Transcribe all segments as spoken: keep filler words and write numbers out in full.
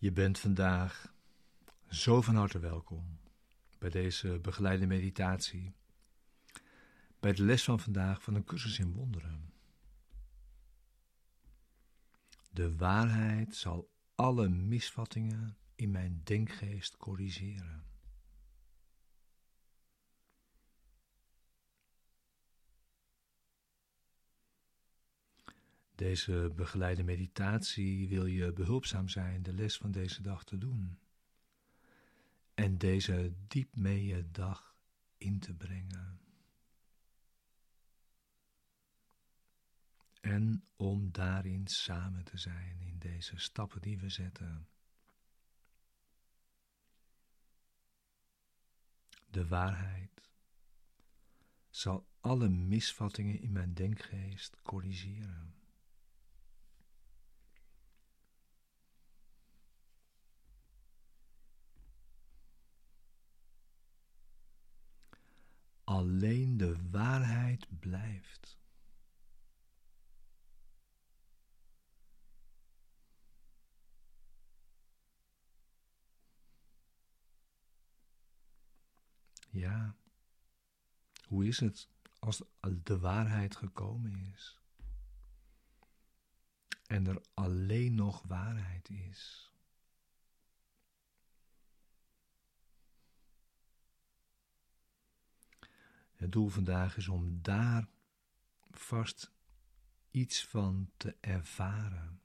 Je bent vandaag zo van harte welkom bij deze begeleide meditatie, bij de les van vandaag van een cursus in wonderen. De waarheid zal alle misvattingen in mijn denkgeest corrigeren. Deze begeleide meditatie wil je behulpzaam zijn de les van deze dag te doen. En deze diep mee je dag in te brengen. En om daarin samen te zijn in deze stappen die we zetten. De waarheid zal alle misvattingen in mijn denkgeest corrigeren. Alleen de waarheid blijft. Ja, hoe is het als de waarheid gekomen is en er alleen nog waarheid is? Het doel vandaag is om daar vast iets van te ervaren.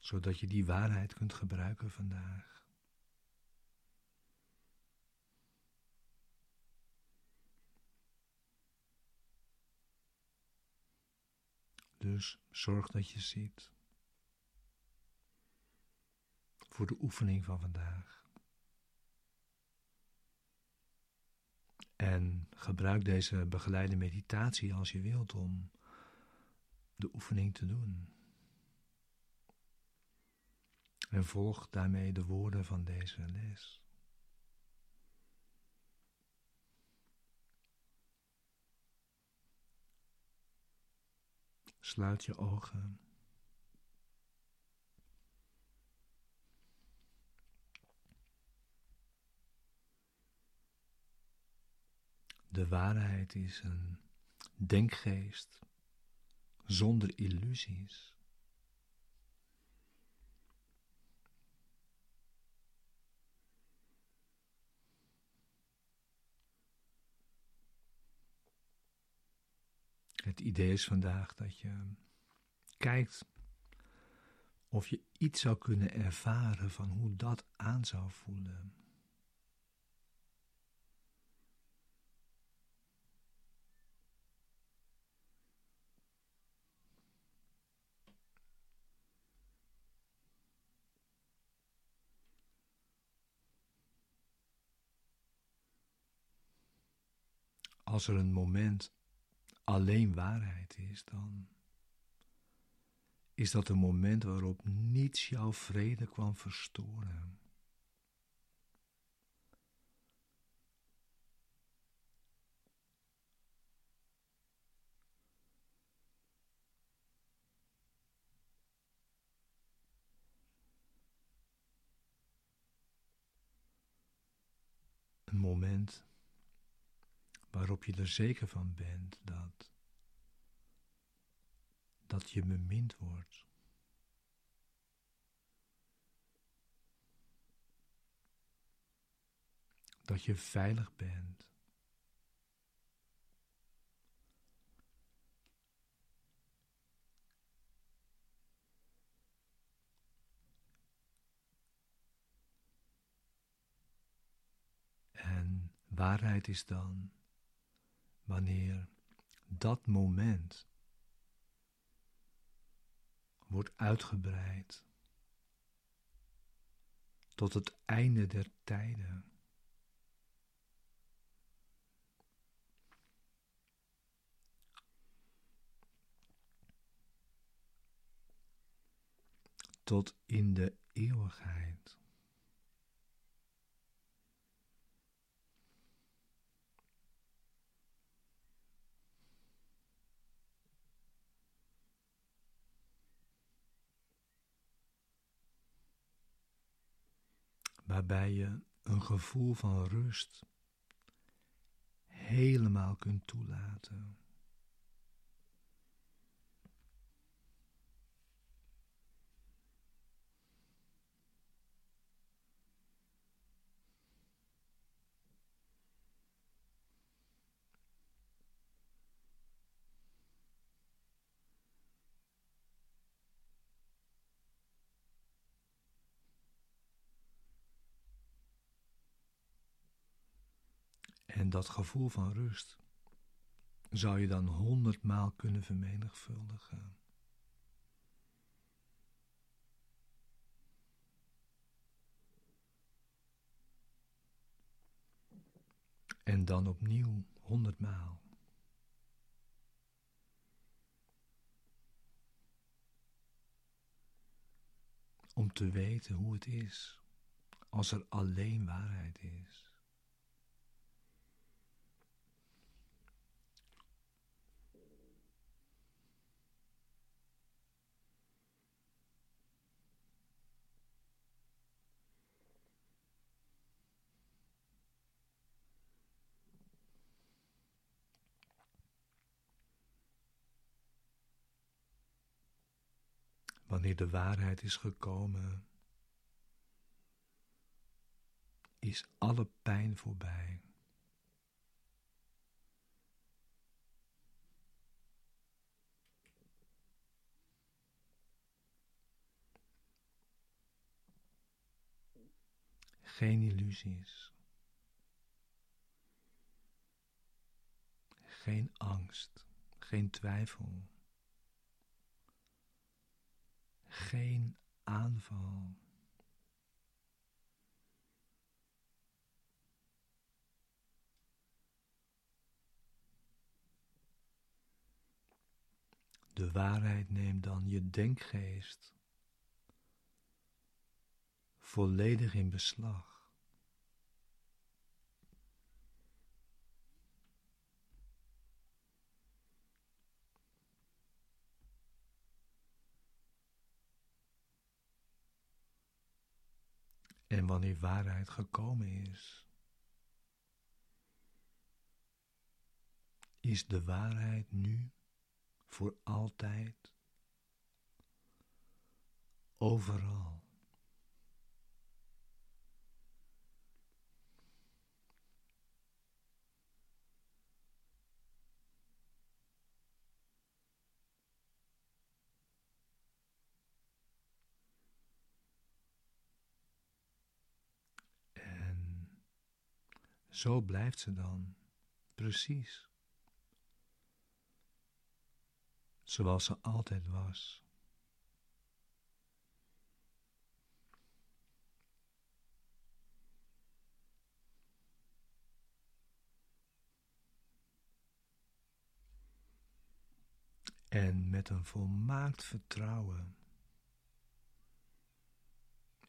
Zodat je die waarheid kunt gebruiken vandaag. Dus zorg dat je ziet voor de oefening van vandaag. En gebruik deze begeleide meditatie als je wilt om de oefening te doen. En volg daarmee de woorden van deze les. Sluit je ogen. De waarheid is een denkgeest zonder illusies. Het idee is vandaag dat je kijkt of je iets zou kunnen ervaren van hoe dat aan zou voelen. Als er een moment alleen waarheid is, dan is dat een moment waarop niets jouw vrede kwam verstoren. Een moment waarop je er zeker van bent dat, dat je bemind wordt. Dat je veilig bent. En waarheid is dan wanneer dat moment wordt uitgebreid tot het einde der tijden. Tot in de eeuwigheid. waarbij je een gevoel van rust helemaal kunt toelaten. En dat gevoel van rust zou je dan honderdmaal kunnen vermenigvuldigen. En dan opnieuw honderdmaal. Om te weten hoe het is als er alleen waarheid is. Wanneer de waarheid is gekomen, is alle pijn voorbij. Geen illusies. Geen angst, geen twijfel. Geen aanval. De waarheid neemt dan je denkgeest volledig in beslag. En wanneer waarheid gekomen is, is de waarheid nu voor altijd overal. Zo blijft ze dan, precies, zoals ze altijd was. En met een volmaakt vertrouwen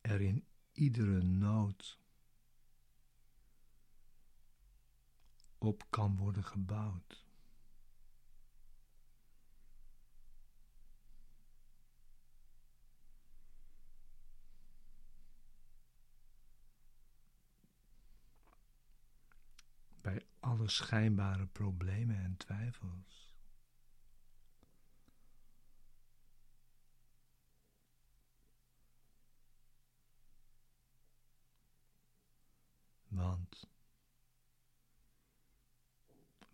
er in iedere nood op kan worden gebouwd. Bij alle schijnbare problemen en twijfels. Want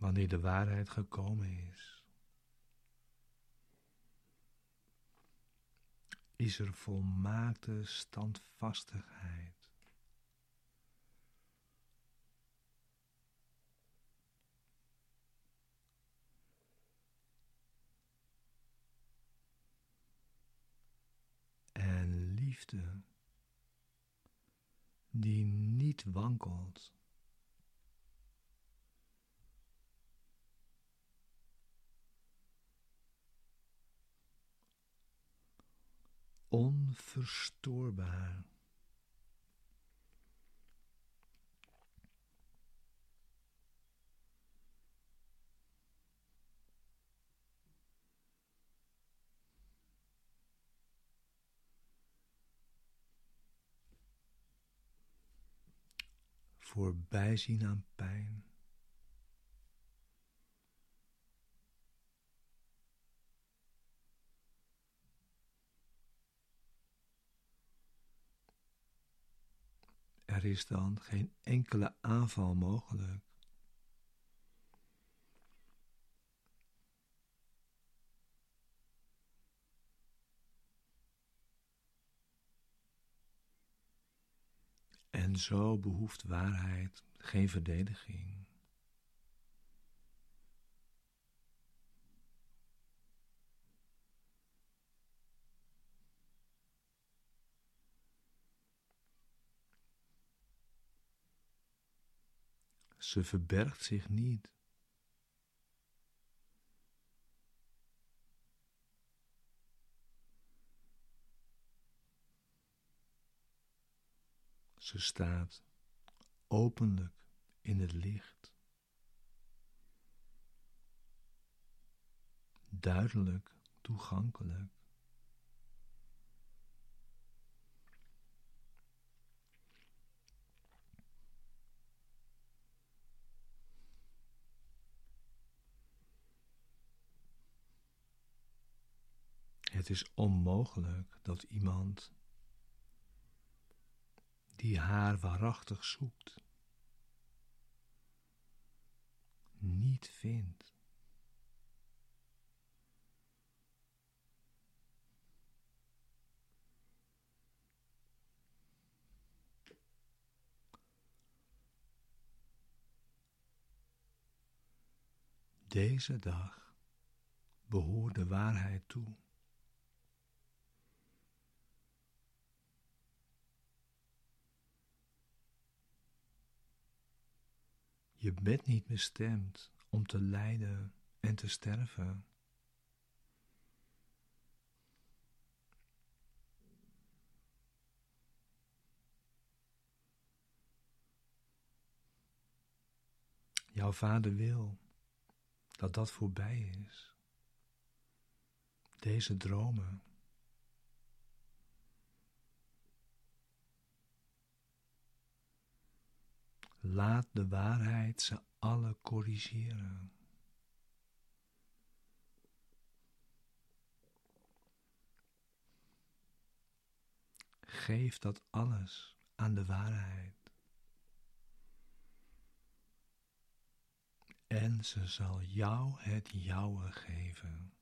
wanneer de waarheid gekomen is, is er volmaakte standvastigheid. En liefde die niet wankelt. Onverstoorbaar. voorbij zien aan pijn. Er is dan geen enkele aanval mogelijk. En zo behoeft waarheid geen verdediging. Ze verbergt zich niet. Ze staat openlijk in het licht, duidelijk toegankelijk. Het is onmogelijk dat iemand die haar waarachtig zoekt, niet vindt. Deze dag behoort de waarheid toe. Je bent niet bestemd om te lijden en te sterven. Jouw vader wil dat dat voorbij is. Deze dromen. Laat de waarheid ze alle corrigeren. Geef dat alles aan de waarheid. En ze zal jou het jouwe geven.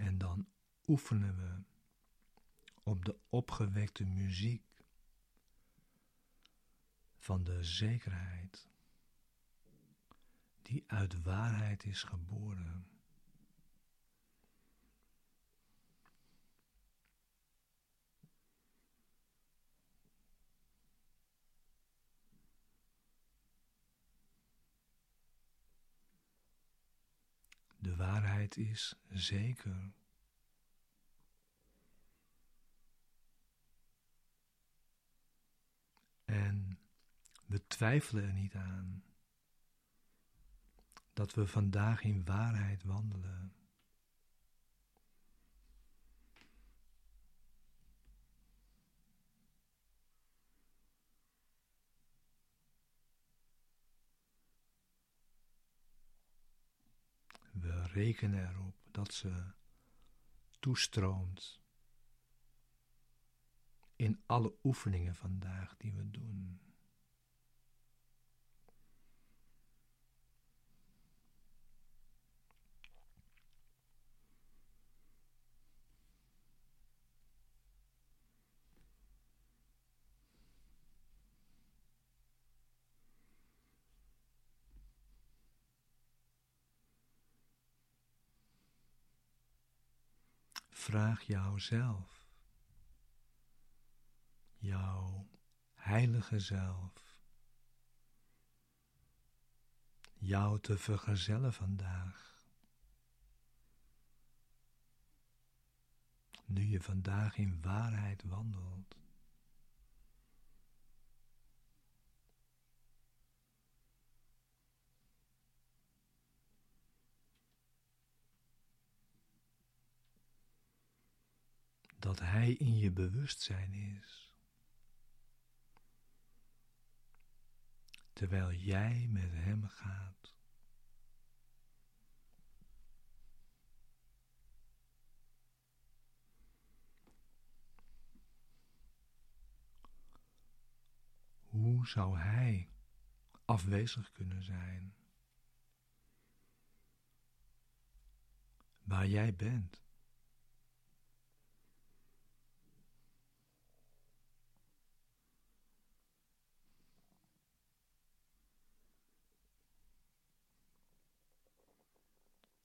En dan oefenen we op de opgewekte muziek van de zekerheid die uit waarheid is geboren. De waarheid is zeker. En we twijfelen er niet aan dat we vandaag in waarheid wandelen. We rekenen erop dat ze toestroomt in alle oefeningen vandaag die we doen. Vraag jouzelf, jouw heilige zelf, jou te vergezellen vandaag, nu je vandaag in waarheid wandelt. dat Hij in je bewustzijn is, terwijl jij met Hem gaat. Hoe zou Hij afwezig kunnen zijn? Waar jij bent.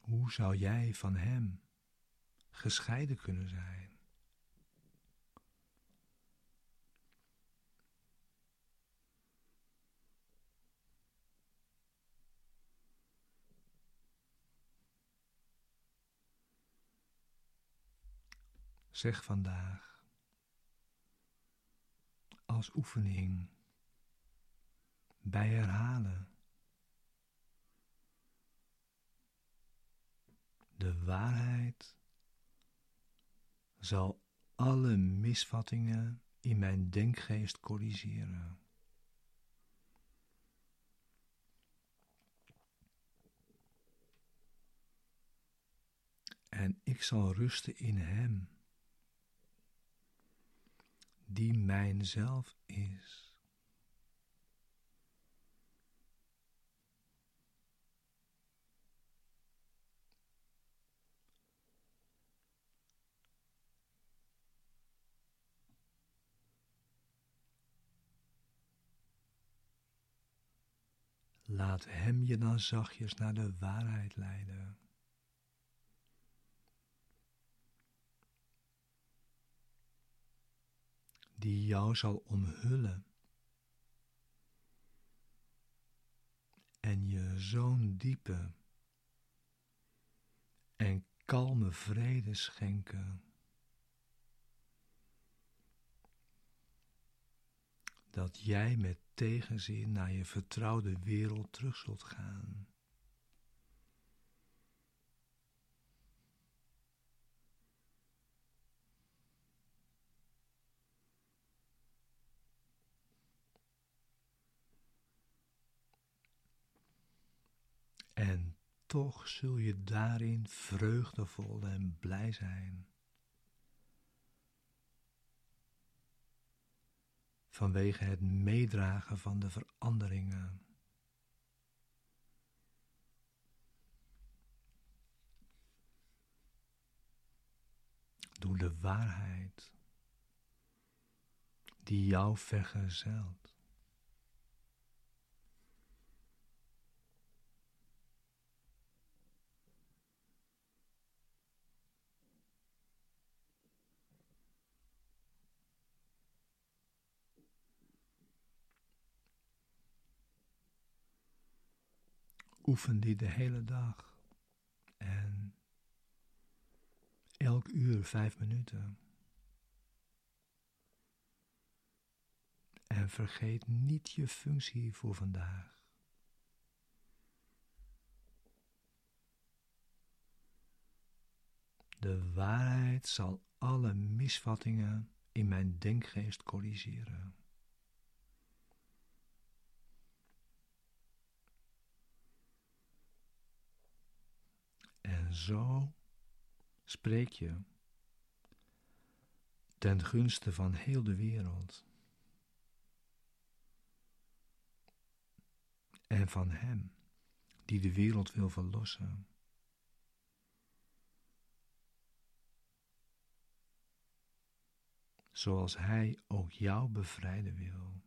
Hoe zou jij van Hem gescheiden kunnen zijn? Zeg vandaag, als oefening, bij herhalen, de waarheid zal alle misvattingen in mijn denkgeest corrigeren. En ik zal rusten in Hem, die mijn zelf is. Laat Hem je dan zachtjes naar de waarheid leiden. Die jou zal omhullen en je zo'n diepe en kalme vrede schenken, dat jij met tegenzin naar je vertrouwde wereld terug zult gaan. En toch zul je daarin vreugdevol en blij zijn, vanwege het meedragen van de veranderingen. Door de waarheid die jou vergezelt. Oefen die de hele dag en elk uur vijf minuten. En vergeet niet je functie voor vandaag. De waarheid zal alle misvattingen in mijn denkgeest corrigeren. En zo spreek je ten gunste van heel de wereld en van Hem die de wereld wil verlossen. Zoals Hij ook jou bevrijden wil.